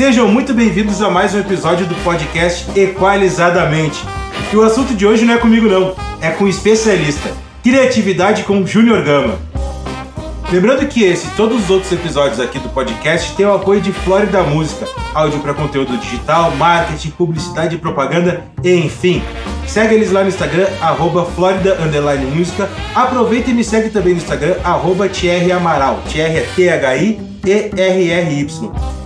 Sejam muito bem-vindos a mais um episódio do podcast Equalizadamente. E o assunto de hoje não é comigo não, é com um especialista, criatividade com Júnior Gama. Lembrando que esse e todos os outros episódios aqui do podcast têm o apoio de Flórida Música, áudio para conteúdo digital, marketing, publicidade e propaganda, enfim. Segue eles lá no Instagram, @Flórida_Música. Aproveita e me segue também no Instagram, @TrAmaral, TR é THIERRY.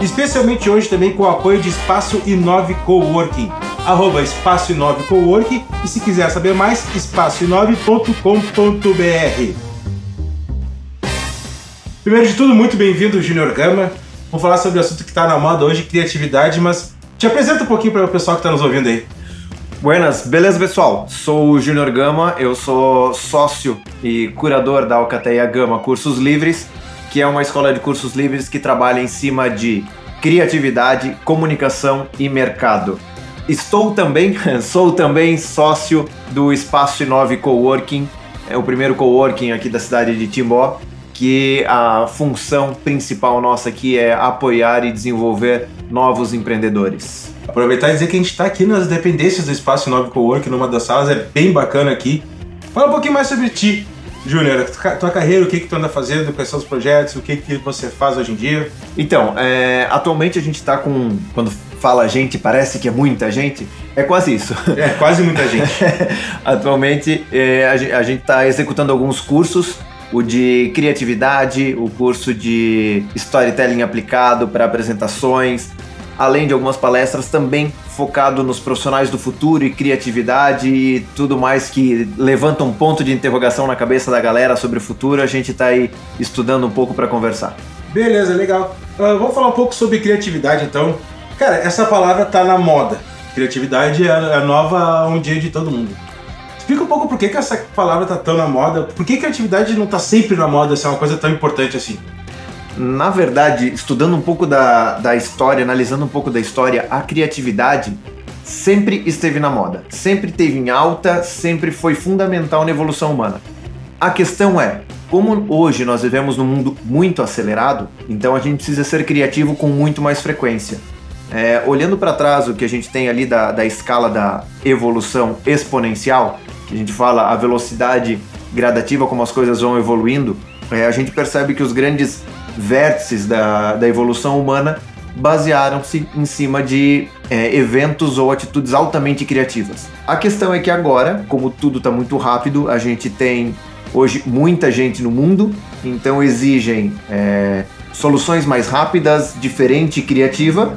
Especialmente hoje também com o apoio de Espaço I9 Coworking, @Espaço I9 Coworking. E se quiser saber mais, espaço9.com.br. Primeiro de tudo, muito bem-vindo, Júnior Gama. Vamos falar sobre o assunto que está na moda hoje, criatividade, mas te apresenta um pouquinho para o pessoal que está nos ouvindo aí. Buenas, beleza, pessoal? Sou o Júnior Gama, eu sou sócio e curador da Alcateia Gama Cursos Livres, que é uma escola de cursos livres que trabalha em cima de criatividade, comunicação e mercado. Sou também sócio do Espaço I9 Coworking, é o primeiro coworking aqui da cidade de Timbó, que a função principal nossa aqui é apoiar e desenvolver novos empreendedores. Aproveitar e dizer que a gente está aqui nas dependências do Espaço I9 Coworking, numa das salas, é bem bacana aqui. Fala um pouquinho mais sobre ti, Júnior, tua carreira, o que tu anda fazendo, quais são os projetos, o que você faz hoje em dia? Então, atualmente a gente está com, quando fala gente, parece que é muita gente, é quase isso. É, quase muita gente. Atualmente a gente está executando alguns cursos, o de criatividade, o curso de storytelling aplicado para apresentações, além de algumas palestras também focado nos profissionais do futuro e criatividade e tudo mais que levanta um ponto de interrogação na cabeça da galera sobre o futuro. A gente está aí estudando um pouco para conversar. Beleza, legal. Vamos falar um pouco sobre criatividade então. Cara, essa palavra tá na moda. Criatividade é a nova um dia de todo mundo. Explica um pouco por que essa palavra tá tão na moda, por que criatividade não tá sempre na moda, se é uma coisa tão importante assim? Na verdade, estudando um pouco da história, analisando um pouco da história, a criatividade sempre esteve na moda, sempre esteve em alta, sempre foi fundamental na evolução humana. A questão é, como hoje nós vivemos num mundo muito acelerado, então a gente precisa ser criativo com muito mais frequência. Olhando para trás o que a gente tem ali da escala da evolução exponencial, que a gente fala a velocidade gradativa como as coisas vão evoluindo, a gente percebe que os grandes vértices da evolução humana basearam-se em cima de eventos ou atitudes altamente criativas. A questão é que agora, como tudo está muito rápido, a gente tem hoje muita gente no mundo, então exigem soluções mais rápidas, diferente e criativa.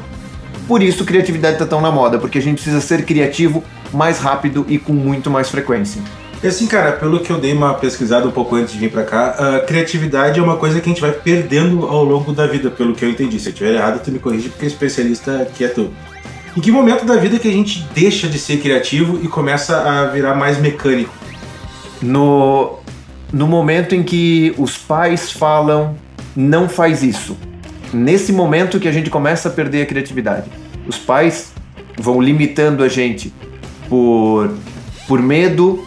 Por isso criatividade está tão na moda, porque a gente precisa ser criativo mais rápido e com muito mais frequência. E assim, cara, pelo que eu dei uma pesquisada um pouco antes de vir pra cá, a criatividade é uma coisa que a gente vai perdendo ao longo da vida, pelo que eu entendi. Se eu estiver errado, tu me corrige, porque especialista aqui é tu. Em que momento da vida que a gente deixa de ser criativo e começa a virar mais mecânico? No momento em que os pais falam, não faz isso. Nesse momento que a gente começa a perder a criatividade. Os pais vão limitando a gente por medo,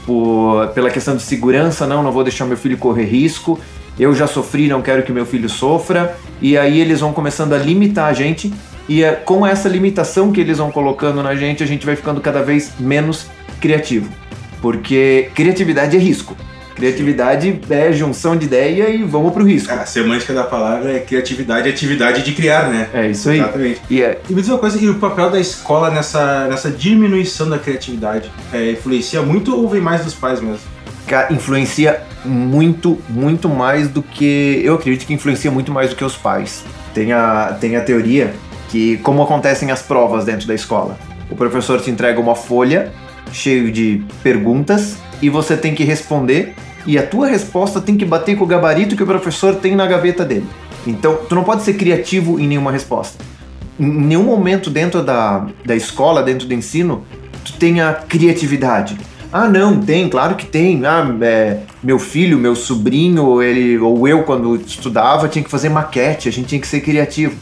pela questão de segurança, não vou deixar meu filho correr risco, eu já sofri, não quero que meu filho sofra, e aí eles vão começando a limitar a gente, e com essa limitação que eles vão colocando na gente, a gente vai ficando cada vez menos criativo, porque criatividade é risco. Criatividade é junção de ideia e vamos pro risco. A semântica da palavra é criatividade e atividade de criar, né? É isso aí. Exatamente. E me diz uma coisa, e o papel da escola nessa diminuição da criatividade influencia muito ou vem mais dos pais mesmo? Influencia muito, muito mais do que... Eu acredito que influencia muito mais do que os pais. Tem a teoria que como acontecem as provas dentro da escola. O professor te entrega uma folha cheia de perguntas e você tem que responder. E a tua resposta tem que bater com o gabarito que o professor tem na gaveta dele. Então, tu não pode ser criativo em nenhuma resposta. Em nenhum momento dentro da escola, dentro do ensino, tu tem a criatividade. Ah, não, tem, claro que tem. Meu filho, meu sobrinho, ele ou eu, quando estudava, tinha que fazer maquete, a gente tinha que ser criativo.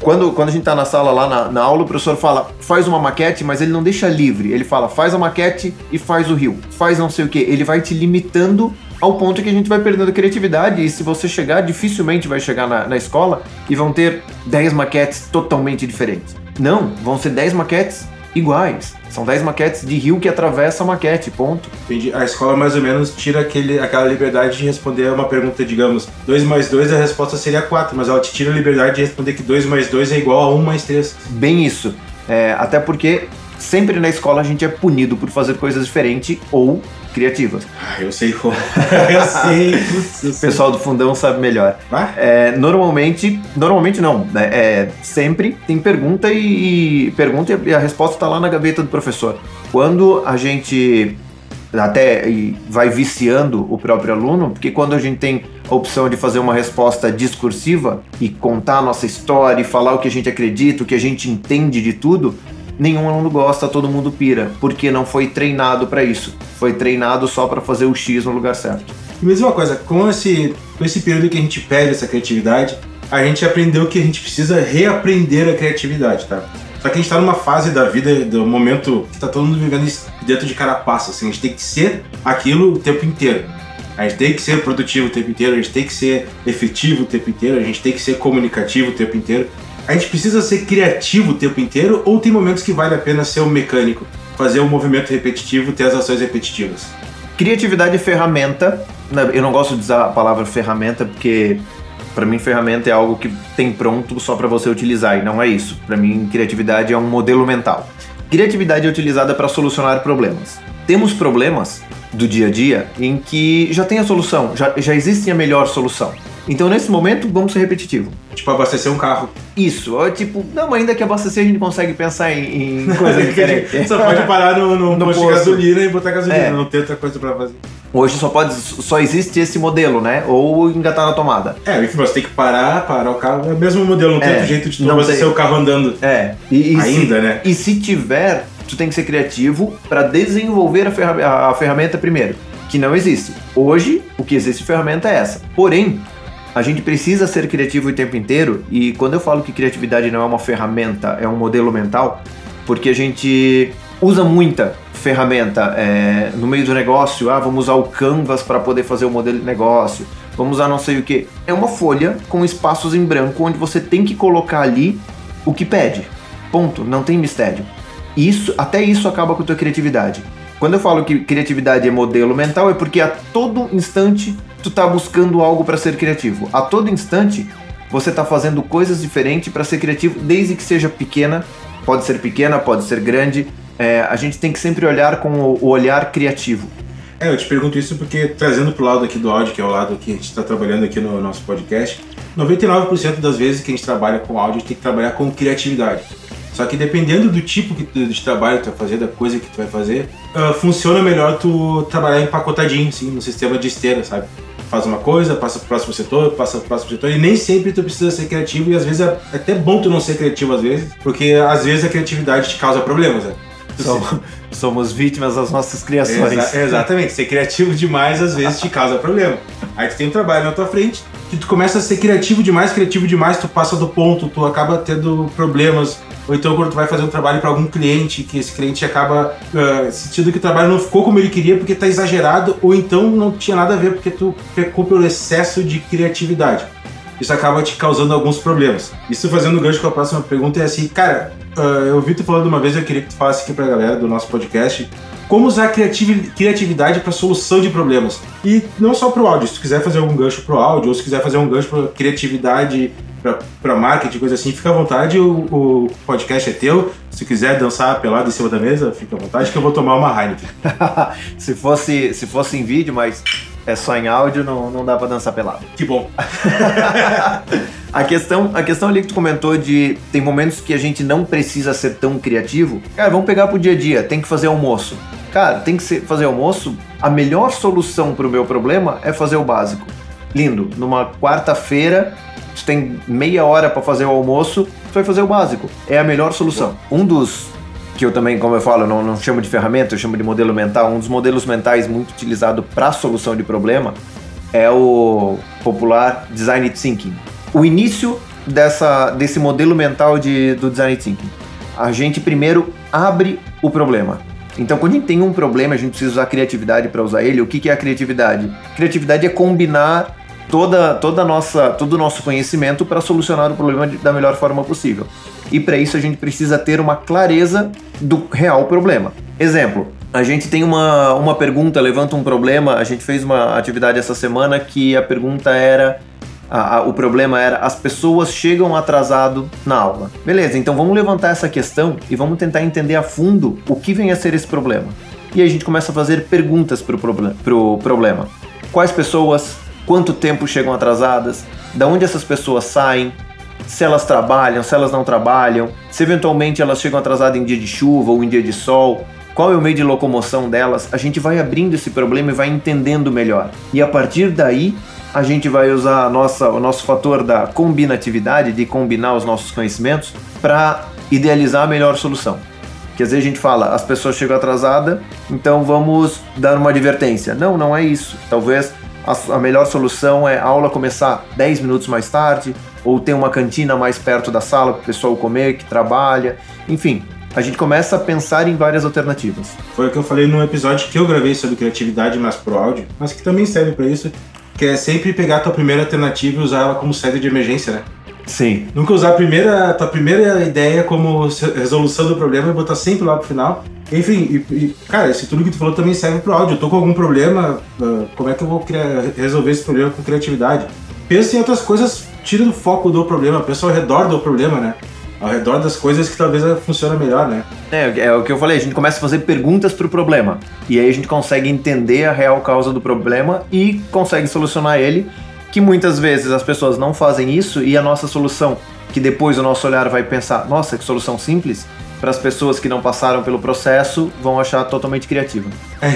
Quando a gente tá na sala lá na aula, o professor fala, faz uma maquete, mas ele não deixa livre. Ele fala, faz a maquete e faz o rio. Faz não sei o quê. Ele vai te limitando ao ponto que a gente vai perdendo criatividade, e se você chegar, dificilmente vai chegar na escola e vão ter 10 maquetes totalmente diferentes. Não, vão ser 10 maquetes iguais. São 10 maquetes de rio que atravessa a maquete, ponto. Entendi. A escola mais ou menos tira aquela liberdade de responder a uma pergunta, digamos, 2 mais 2, a resposta seria 4, mas ela te tira a liberdade de responder que 2 mais 2 é igual a 1 mais 3. Bem isso. É, até porque sempre na escola a gente é punido por fazer coisas diferentes ou criativas. Ah, eu sei como. Eu sei. O pessoal do fundão sabe melhor. Ah? É, normalmente não. Né? É, sempre tem pergunta e a resposta está lá na gaveta do professor. Quando a gente até vai viciando o próprio aluno, porque quando a gente tem a opção de fazer uma resposta discursiva e contar a nossa história e falar o que a gente acredita, o que a gente entende de tudo, nenhum aluno gosta, todo mundo pira, porque não foi treinado para isso. Foi treinado só para fazer o X no lugar certo. E mesma coisa, com esse período que a gente perde essa criatividade, a gente aprendeu que a gente precisa reaprender a criatividade, tá? Só que a gente tá numa fase da vida, do momento que tá todo mundo vivendo dentro de carapaça, assim, a gente tem que ser aquilo o tempo inteiro. A gente tem que ser produtivo o tempo inteiro, a gente tem que ser efetivo o tempo inteiro, a gente tem que ser comunicativo o tempo inteiro. A gente precisa ser criativo o tempo inteiro ou tem momentos que vale a pena ser um mecânico, fazer um movimento repetitivo, ter as ações repetitivas? Criatividade é ferramenta. Eu não gosto de usar a palavra ferramenta porque, para mim, ferramenta é algo que tem pronto só para você utilizar e não é isso. Para mim, criatividade é um modelo mental. Criatividade é utilizada para solucionar problemas. Temos problemas do dia a dia em que já tem a solução, já existe a melhor solução. Então, nesse momento, vamos ser repetitivo. Tipo, abastecer um carro. Isso. Ou, tipo, não, mas ainda que abastecer, a gente consegue pensar em coisa diferente. Só pode parar no posto de gasolina e botar gasolina. É. Não tem outra coisa pra fazer. Hoje só existe esse modelo, né? Ou engatar na tomada. É, enfim, você tem que parar o carro. É o mesmo modelo, não tem outro jeito de abastecer o carro andando. É. E ainda, né? E se tiver, tu tem que ser criativo pra desenvolver a ferramenta primeiro, que não existe. Hoje, o que existe ferramenta é essa. Porém, a gente precisa ser criativo o tempo inteiro, e quando eu falo que criatividade não é uma ferramenta, é um modelo mental, porque a gente usa muita ferramenta no meio do negócio. Ah, vamos usar o Canvas para poder fazer o modelo de negócio, vamos usar não sei o que. É uma folha com espaços em branco onde você tem que colocar ali o que pede. Ponto, não tem mistério. Até isso acaba com a tua criatividade. Quando eu falo que criatividade é modelo mental, é porque a todo instante tu tá buscando algo para ser criativo. A todo instante você tá fazendo coisas diferentes para ser criativo, desde que seja pequena, pode ser grande. É, a gente tem que sempre olhar com o olhar criativo. É, eu te pergunto isso porque, trazendo pro lado aqui do áudio, que é o lado que a gente tá trabalhando aqui no nosso podcast, 99% das vezes que a gente trabalha com áudio, a gente tem que trabalhar com criatividade. Só que dependendo do tipo de trabalho que tu vai fazer, da coisa que tu vai fazer, funciona melhor tu trabalhar empacotadinho, assim, no sistema de esteira, sabe? Faz uma coisa, passa pro próximo setor, e nem sempre tu precisa ser criativo, e às vezes é até bom tu não ser criativo às vezes, porque às vezes a criatividade te causa problemas, né? Somos vítimas das nossas criações. Exatamente, ser criativo demais às vezes te causa problema. Aí tu tem um trabalho na tua frente, que tu começa a ser criativo demais, tu passa do ponto, tu acaba tendo problemas. Ou então quando tu vai fazer um trabalho para algum cliente, que esse cliente acaba sentindo que o trabalho não ficou como ele queria porque tá exagerado, ou então não tinha nada a ver porque tu pecou pelo excesso de criatividade. Isso acaba te causando alguns problemas. Isso fazendo gancho com a próxima pergunta é assim, cara, eu vi tu falando uma vez, eu queria que tu falasse aqui pra galera do nosso podcast, como usar a criatividade para solução de problemas. E não só pro áudio, se tu quiser fazer algum gancho pro áudio, ou se quiser fazer um gancho pra criatividade, pra marketing, coisa assim, fica à vontade, o podcast é teu. Se quiser dançar pelado em cima da mesa, fica à vontade que eu vou tomar uma Heineken. se fosse em vídeo, mas é só em áudio, não dá pra dançar pelado. Que bom. A questão ali que tu comentou de tem momentos que a gente não precisa ser tão criativo. Cara, vamos pegar pro dia a dia, tem que fazer almoço. Cara, tem que fazer almoço, a melhor solução pro meu problema é fazer o básico. Lindo, numa quarta-feira, tu tem meia hora pra fazer o almoço, tu vai fazer o básico. É a melhor solução. Um dos, que eu também, como eu falo, não chamo de ferramenta, eu chamo de modelo mental, um dos modelos mentais muito utilizado pra solução de problema é o popular Design Thinking. O início desse modelo mental do Design Thinking. A gente primeiro abre o problema. Então, quando a gente tem um problema, a gente precisa usar a criatividade para usar ele. O que é a criatividade? Criatividade é combinar todo o nosso conhecimento para solucionar o problema da melhor forma possível. E para isso a gente precisa ter uma clareza do real problema. Exemplo, a gente tem uma pergunta, levanta um problema. A gente fez uma atividade essa semana que a pergunta era... O problema era, as pessoas chegam atrasado na aula. Beleza, então vamos levantar essa questão e vamos tentar entender a fundo o que vem a ser esse problema. E a gente começa a fazer perguntas pro problema. Quais pessoas, quanto tempo chegam atrasadas, da onde essas pessoas saem, se elas trabalham, se elas não trabalham, se eventualmente elas chegam atrasadas em dia de chuva ou em dia de sol, qual é o meio de locomoção delas. A gente vai abrindo esse problema e vai entendendo melhor. E a partir daí... a gente vai usar o nosso fator da combinatividade, de combinar os nossos conhecimentos, para idealizar a melhor solução. Porque às vezes a gente fala, as pessoas chegam atrasadas, então vamos dar uma advertência. Não, não é isso. Talvez a melhor solução é a aula começar 10 minutos mais tarde, ou ter uma cantina mais perto da sala para o pessoal comer, que trabalha, enfim... A gente começa a pensar em várias alternativas. Foi o que eu falei num episódio que eu gravei sobre criatividade, mas pro áudio, mas que também serve para isso, que é sempre pegar a tua primeira alternativa e usar ela como saída de emergência, né? Sim. Nunca usar a tua primeira ideia como resolução do problema e botar sempre lá pro final. Enfim, cara, isso tudo que tu falou também serve pro áudio. Eu tô com algum problema, como é que eu vou resolver esse problema com criatividade? Pensa em outras coisas, tira do foco do problema, pensa ao redor do problema, né? Ao redor das coisas que talvez funciona melhor, né? É o que eu falei, a gente começa a fazer perguntas pro problema. E aí a gente consegue entender a real causa do problema e consegue solucionar ele, que muitas vezes as pessoas não fazem isso, e a nossa solução, que depois o nosso olhar vai pensar, nossa, que solução simples, para as pessoas que não passaram pelo processo, vão achar totalmente criativa.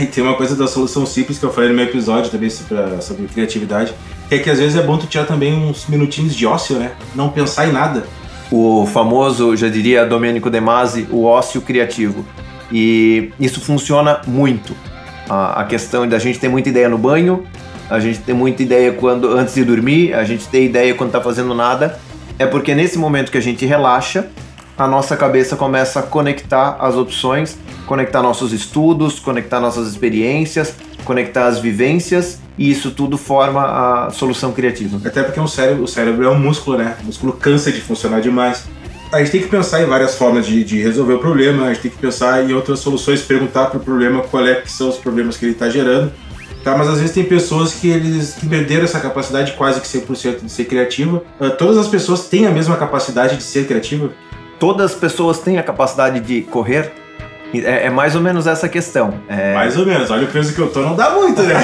E tem uma coisa da solução simples que eu falei no meu episódio também sobre criatividade, que é que às vezes é bom tu tirar também uns minutinhos de ócio, né? Não pensar em nada. O famoso, já diria Domenico De Masi, o ócio criativo. E isso funciona muito. A questão da gente ter muita ideia no banho, a gente ter muita ideia antes de dormir, a gente ter ideia quando tá fazendo nada, é porque nesse momento que a gente relaxa, a nossa cabeça começa a conectar as opções, conectar nossos estudos, conectar nossas experiências, conectar as vivências, e isso tudo forma a solução criativa. Até porque o cérebro é um músculo, né? O músculo cansa de funcionar demais. A gente tem que pensar em várias formas de resolver o problema, a gente tem que pensar em outras soluções, perguntar pro problema qual é que são os problemas que ele tá gerando, tá? Mas às vezes tem pessoas que perderam essa capacidade quase que 100% de ser criativa. Todas as pessoas têm a mesma capacidade de ser criativa? Todas as pessoas têm a capacidade de correr? É mais ou menos essa questão. Mais ou menos, olha o peso que eu tô, não dá muito, né?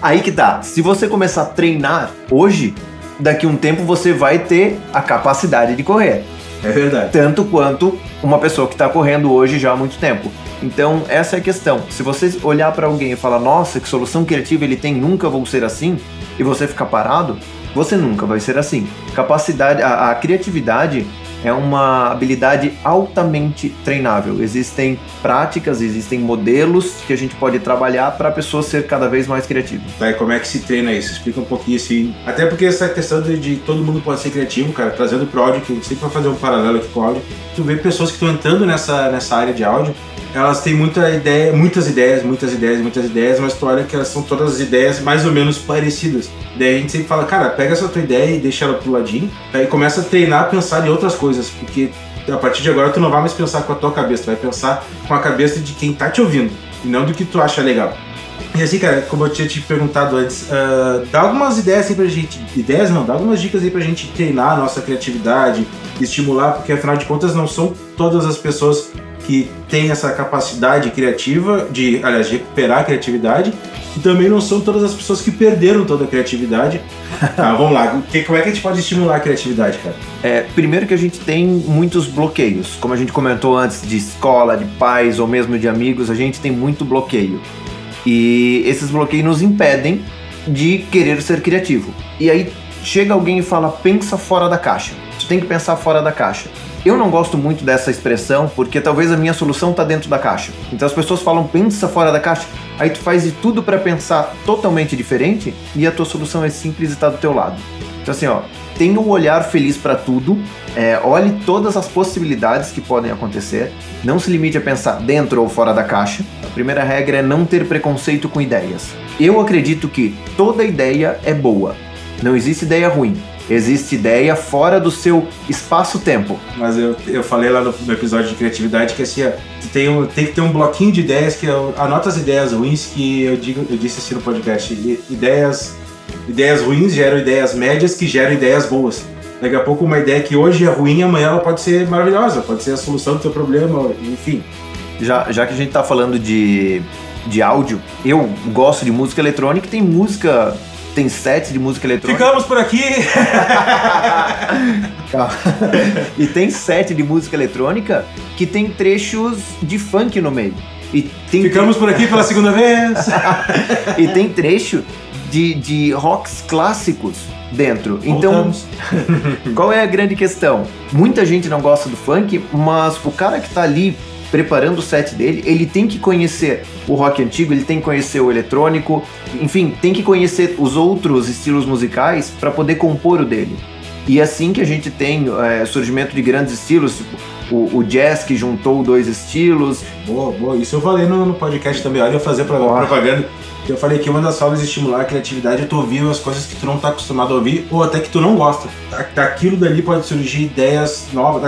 Aí que tá, se você começar a treinar hoje, daqui um tempo você vai ter a capacidade de correr. É verdade. Tanto quanto uma pessoa que tá correndo hoje já há muito tempo. Então essa é a questão, se você olhar pra alguém e falar, nossa, que solução criativa ele tem, nunca vou ser assim, e você ficar parado, você nunca vai ser assim. A criatividade é uma habilidade altamente treinável. Existem práticas, existem modelos que a gente pode trabalhar para a pessoa ser cada vez mais criativa. Tá, e como é que se treina isso? Explica um pouquinho assim. Até porque essa questão de todo mundo pode ser criativo, cara, trazendo pro áudio, que a gente sempre vai fazer um paralelo aqui com o áudio, tu vê pessoas que estão entrando nessa área de áudio, elas têm muitas ideias, mas tu olha que elas são todas as ideias mais ou menos parecidas. Daí a gente sempre fala, cara, pega essa tua ideia e deixa ela pro ladinho, aí começa a treinar a pensar em outras coisas, porque a partir de agora tu não vai mais pensar com a tua cabeça, tu vai pensar com a cabeça de quem tá te ouvindo, e não do que tu acha legal. E assim, cara, como eu tinha te perguntado antes, dá algumas ideias aí pra gente, dá algumas dicas aí pra gente treinar a nossa criatividade, estimular, porque afinal de contas não são todas as pessoas que tem essa capacidade criativa de recuperar a criatividade, e também não são todas as pessoas que perderam toda a criatividade. Tá, vamos lá, como é que a gente pode estimular a criatividade, cara? Primeiro que a gente tem muitos bloqueios, como a gente comentou antes, de escola, de pais ou mesmo de amigos, a gente tem muito bloqueio. E esses bloqueios nos impedem de querer ser criativo. E aí chega alguém e fala, pensa fora da caixa. Você tem que pensar fora da caixa. Eu não gosto muito dessa expressão, porque talvez a minha solução tá dentro da caixa. Então as pessoas falam, pensa fora da caixa, aí tu faz de tudo para pensar totalmente diferente, e a tua solução é simples e tá do teu lado. Então assim, ó, tenha um olhar feliz para tudo, olhe todas as possibilidades que podem acontecer, não se limite a pensar dentro ou fora da caixa. A primeira regra é não ter preconceito com ideias. Eu acredito que toda ideia é boa, não existe ideia ruim. Existe ideia fora do seu espaço-tempo. Mas eu falei lá no episódio de criatividade que assim, tem que ter um bloquinho de ideias que eu anoto as ideias ruins que eu disse assim no podcast. Ideias ruins geram ideias médias que geram ideias boas. Daqui a pouco uma ideia que hoje é ruim, amanhã ela pode ser maravilhosa, pode ser a solução do teu problema, enfim. Já que a gente tá falando de áudio, eu gosto de música eletrônica e tem música... Tem sets de música eletrônica. Ficamos por aqui! E tem set de música eletrônica que tem trechos de funk no meio. E tem Ficamos por aqui pela segunda vez! E tem trecho de rocks clássicos dentro. Então, qual é a grande questão? Muita gente não gosta do funk, mas o cara que tá ali preparando o set dele, ele tem que conhecer o rock antigo, ele tem que conhecer o eletrônico, enfim, tem que conhecer os outros estilos musicais para poder compor o dele. E é assim que a gente tem surgimento de grandes estilos, tipo o jazz que juntou dois estilos. Boa, isso eu falei no podcast também, olha eu fazer propaganda. Eu falei que uma das formas de estimular a criatividade é tu ouvir as coisas que tu não tá acostumado a ouvir ou até que tu não gosta. Daquilo dali pode surgir ideias novas,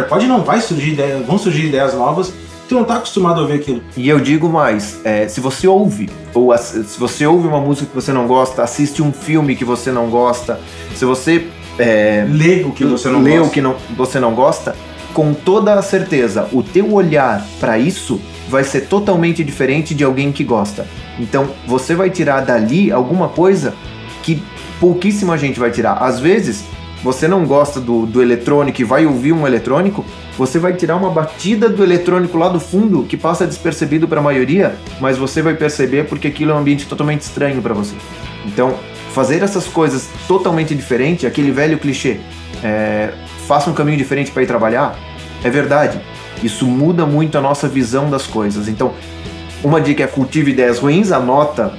vão surgir ideias novas. Tu não tá acostumado a ouvir aquilo. E eu digo mais, se você ouve, ou se você ouve uma música que você não gosta, assiste um filme que você não gosta, se você lê o que você não gosta, com toda a certeza, o teu olhar para isso vai ser totalmente diferente de alguém que gosta. Então, você vai tirar dali alguma coisa que pouquíssima gente vai tirar. Às vezes, você não gosta do eletrônico e vai ouvir um eletrônico, você vai tirar uma batida do eletrônico lá do fundo que passa despercebido para a maioria, mas você vai perceber porque aquilo é um ambiente totalmente estranho para você. Então, fazer essas coisas totalmente diferente, aquele velho clichê, faça um caminho diferente para ir trabalhar, é verdade. Isso muda muito a nossa visão das coisas. Então, uma dica é cultive ideias ruins, anote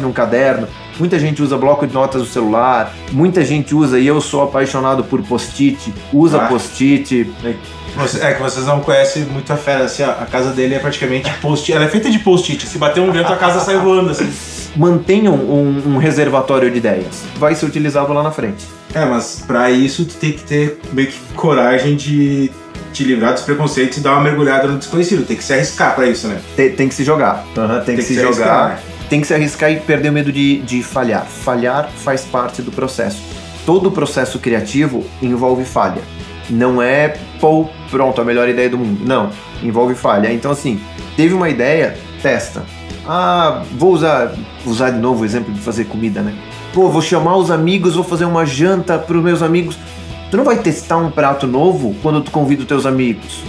num caderno. Muita gente usa bloco de notas do celular, muita gente usa, e eu sou apaixonado por post-it, post-it. É que vocês não conhecem muito a fera, assim, ó, a casa dele é praticamente post-it, ela é feita de post-it, se bater um vento a casa sai voando, assim. Mantenham um reservatório de ideias, vai ser utilizado lá na frente. Mas pra isso tu tem que ter meio que coragem de te livrar dos preconceitos e dar uma mergulhada no desconhecido, tem que se arriscar pra isso, né? Tem que se jogar, tem que se arriscar e perder o medo de falhar. Falhar faz parte do processo. Todo processo criativo envolve falha. Não é, pronto, a melhor ideia do mundo. Não, envolve falha. Então, assim, teve uma ideia, testa. Vou usar de novo o exemplo de fazer comida, né? Vou chamar os amigos, vou fazer uma janta para os meus amigos. Tu não vai testar um prato novo quando tu convida os teus amigos.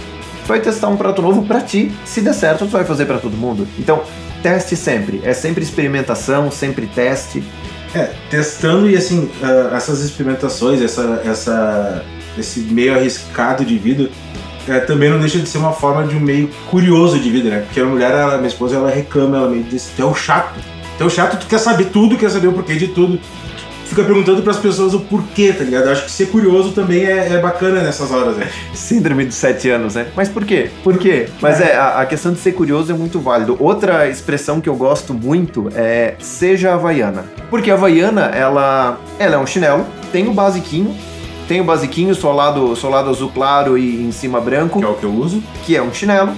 Tu vai testar um prato novo para ti. Se der certo, tu vai fazer para todo mundo. Então, teste sempre, é sempre experimentação, sempre teste. Testando e assim, essas experimentações, esse meio arriscado de vida, também não deixa de ser uma forma de um meio curioso de vida, né? Porque a mulher, minha esposa, ela reclama, ela meio diz, tu é o chato, tu quer saber tudo, quer saber o porquê de tudo. Fica perguntando pras pessoas o porquê, tá ligado? Eu acho que ser curioso também é bacana nessas horas, né? Síndrome dos 7 anos, né? Mas por quê? Mas a questão de ser curioso é muito válido. Outra expressão que eu gosto muito é seja havaiana. Porque a havaiana, ela é um chinelo, tem o basiquinho, solado azul claro e em cima branco. Que é o que eu uso. Que é um chinelo.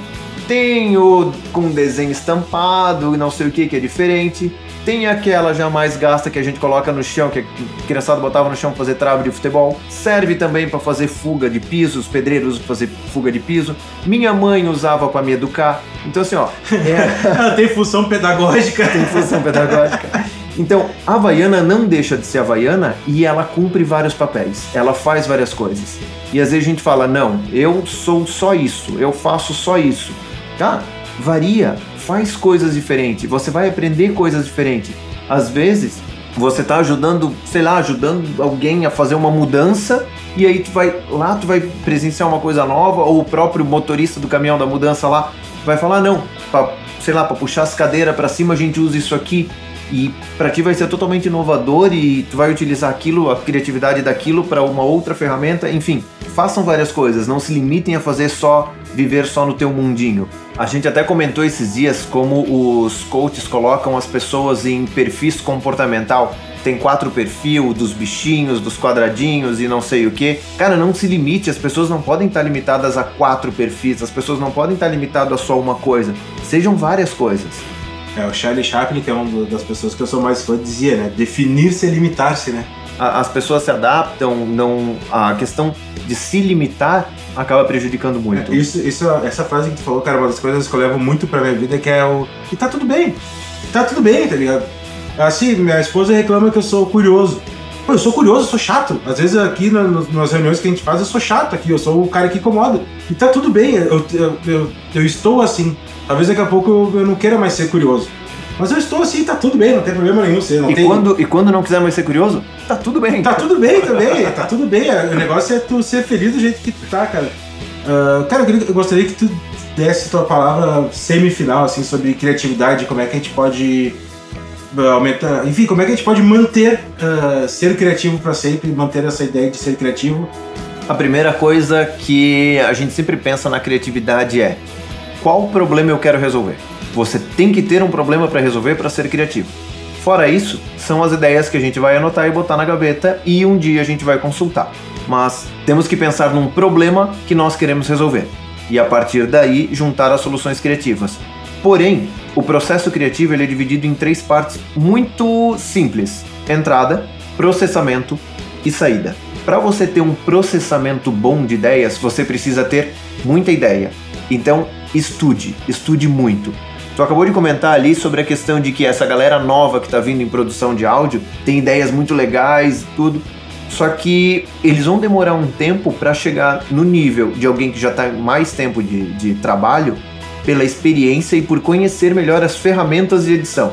Tem o com desenho estampado e não sei o que é diferente. Tem aquela já mais gasta que a gente coloca no chão, que a criançada botava no chão pra fazer trave de futebol. Serve também pra fazer fuga de piso, os pedreiros usam pra fazer fuga de piso. Minha mãe usava pra me educar. Então assim, ó... Ela tem função pedagógica. Então, a havaiana não deixa de ser havaiana e ela cumpre vários papéis. Ela faz várias coisas. E às vezes a gente fala, não, eu sou só isso, eu faço só isso. Tá? Varia. Faz coisas diferentes, você vai aprender coisas diferentes. Às vezes, você tá ajudando alguém a fazer uma mudança e aí tu vai presenciar uma coisa nova ou o próprio motorista do caminhão da mudança lá vai falar, não, pra puxar as cadeiras para cima a gente usa isso aqui. e para ti vai ser totalmente inovador e tu vai utilizar aquilo, a criatividade daquilo para uma outra ferramenta. Enfim, façam várias coisas, não se limitem a fazer só, viver só no teu mundinho. A gente até comentou esses dias como os coaches colocam as pessoas em perfis comportamental. Tem 4 perfis, dos bichinhos, dos quadradinhos e não sei o que. Cara, não se limite, as pessoas não podem estar limitadas a 4 perfis, as pessoas não podem estar limitadas a só uma coisa. Sejam várias coisas. É, o Charlie Chaplin, que é uma das pessoas que eu sou mais fã, dizia, né? Definir-se é limitar-se, né? As pessoas se adaptam, não, a questão de se limitar acaba prejudicando muito. É, essa frase que tu falou, cara, é uma das coisas que eu levo muito pra minha vida, que é o... E tá tudo bem, tá ligado? Assim, minha esposa reclama que eu sou curioso. Pô, eu sou curioso, eu sou chato. Às vezes aqui nas reuniões que a gente faz, eu sou chato aqui, eu sou o cara que incomoda. E tá tudo bem, eu estou assim. Talvez daqui a pouco eu não queira mais ser curioso. Mas eu estou assim, tá tudo bem, não tem problema nenhum ser. E quando não quiser mais ser curioso, tá tudo bem. Tá tudo bem também, tá tudo bem. O negócio é tu ser feliz do jeito que tu tá, cara. Cara, eu gostaria que tu desse tua palavra semifinal, assim, sobre criatividade, como é que a gente pode aumentar... Enfim, como é que a gente pode manter, ser criativo pra sempre, manter essa ideia de ser criativo. A primeira coisa que a gente sempre pensa na criatividade é: qual problema eu quero resolver? Você tem que ter um problema para resolver para ser criativo. Fora isso, são as ideias que a gente vai anotar e botar na gaveta e um dia a gente vai consultar. Mas temos que pensar num problema que nós queremos resolver e a partir daí juntar as soluções criativas. Porém, o processo criativo ele é dividido em 3 partes muito simples: entrada, processamento e saída. Para você ter um processamento bom de ideias, você precisa ter muita ideia. Então, estude muito. Tu acabou de comentar ali sobre a questão de que essa galera nova que está vindo em produção de áudio tem ideias muito legais e tudo, só que eles vão demorar um tempo para chegar no nível de alguém que já está mais tempo de trabalho pela experiência e por conhecer melhor as ferramentas de edição.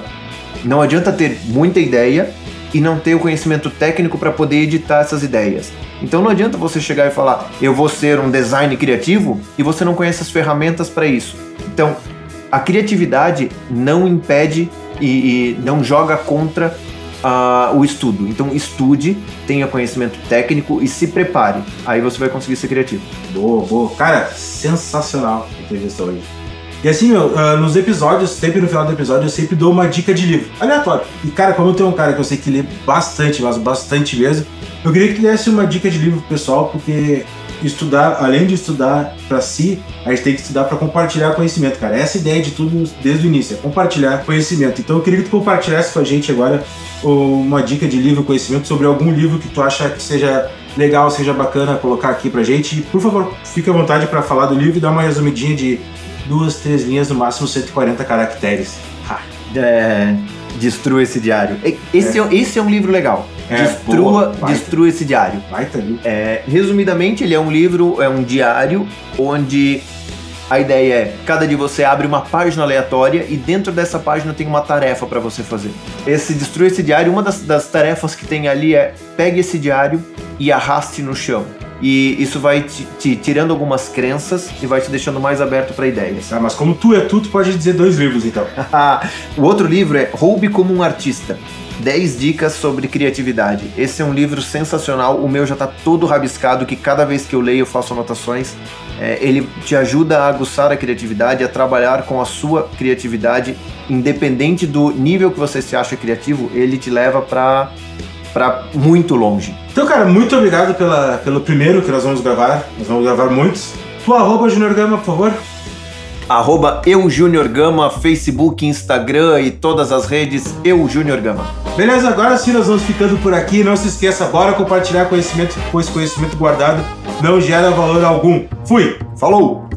Não adianta ter muita ideia e não ter o conhecimento técnico para poder editar essas ideias. Então não adianta você chegar e falar: eu vou ser um design criativo, e você não conhece as ferramentas para isso. Então, a criatividade não impede e não joga contra o estudo. Então estude, tenha conhecimento técnico e se prepare. Aí você vai conseguir ser criativo. Boa, boa. Cara, sensacional a entrevista hoje. E assim, meu, nos episódios, sempre no final do episódio, eu sempre dou uma dica de livro, aleatório. E cara, como eu tenho um cara que eu sei que lê bastante, mas bastante mesmo, eu queria que tu desse uma dica de livro pro pessoal, porque... Estudar, além de estudar para si, a gente tem que estudar para compartilhar conhecimento, cara. Essa ideia de tudo desde o início, é compartilhar conhecimento. Então eu queria que tu compartilhasse com a gente agora uma dica de livro, conhecimento sobre algum livro que tu acha que seja legal, seja bacana colocar aqui pra gente. E, por favor, fique à vontade para falar do livro e dar uma resumidinha de 2, 3 linhas, no máximo 140 caracteres. Destrua esse diário. Esse é um livro legal. Destrua esse diário. Resumidamente, ele é um livro, é um diário onde a ideia é: cada dia você abre uma página aleatória e dentro dessa página tem uma tarefa para você fazer. Esse Destrua esse diário, uma das tarefas que tem ali é: pegue esse diário e arraste no chão. E isso vai te tirando algumas crenças e vai te deixando mais aberto para ideias. Ah, mas como tu é tu pode dizer 2 livros então. O outro livro é Roube como um Artista, 10 dicas sobre criatividade. Esse é um livro sensacional, o meu já tá todo rabiscado, que cada vez que eu leio eu faço anotações. Ele te ajuda a aguçar a criatividade, a trabalhar com a sua criatividade, independente do nível que você se acha criativo, ele te leva para muito longe. Então, cara, muito obrigado pelo primeiro que nós vamos gravar. Nós vamos gravar muitos. Tua arroba, Júnior Gama, por favor. Arroba eu, Júnior Gama, Facebook, Instagram e todas as redes, eu, Júnior Gama. Beleza, agora sim nós vamos ficando por aqui. Não se esqueça, bora compartilhar conhecimento, pois conhecimento guardado não gera valor algum. Fui! Falou!